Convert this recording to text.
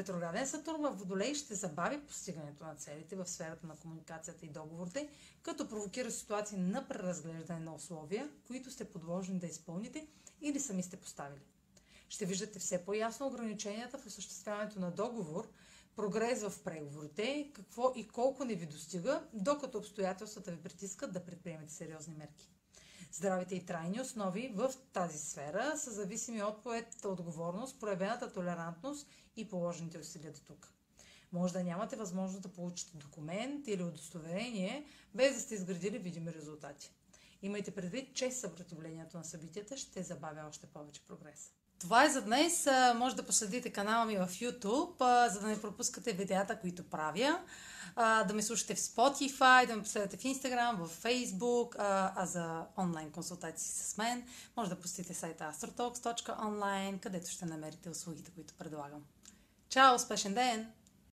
Ретрограден Сатурн във Водолей ще забави постигането на целите в сферата на комуникацията и договорите, като провокира ситуации на преразглеждане на условия, които сте подложени да изпълните или сами сте поставили. Ще виждате все по-ясно ограниченията в осъществяването на договор, прогрес в преговорите, какво и колко не ви достига, докато обстоятелствата ви притискат да предприемете сериозни мерки. Здравите и трайни основи в тази сфера са зависими от поетата отговорност, проявената толерантност и положените усилия до тук. Може да нямате възможност да получите документ или удостоверение, без да сте изградили видими резултати. Имайте предвид, че съпротивлението на събитията ще забавя още повече прогрес. Това е за днес. Може да последите канала ми в YouTube, за да не пропускате видеята, които правя. Да ме слушате в Spotify, да ме последвате в Instagram, в Facebook, а за онлайн консултации с мен може да посетите сайта astrotalks.online, където ще намерите услугите, които предлагам. Чао! Успешен ден!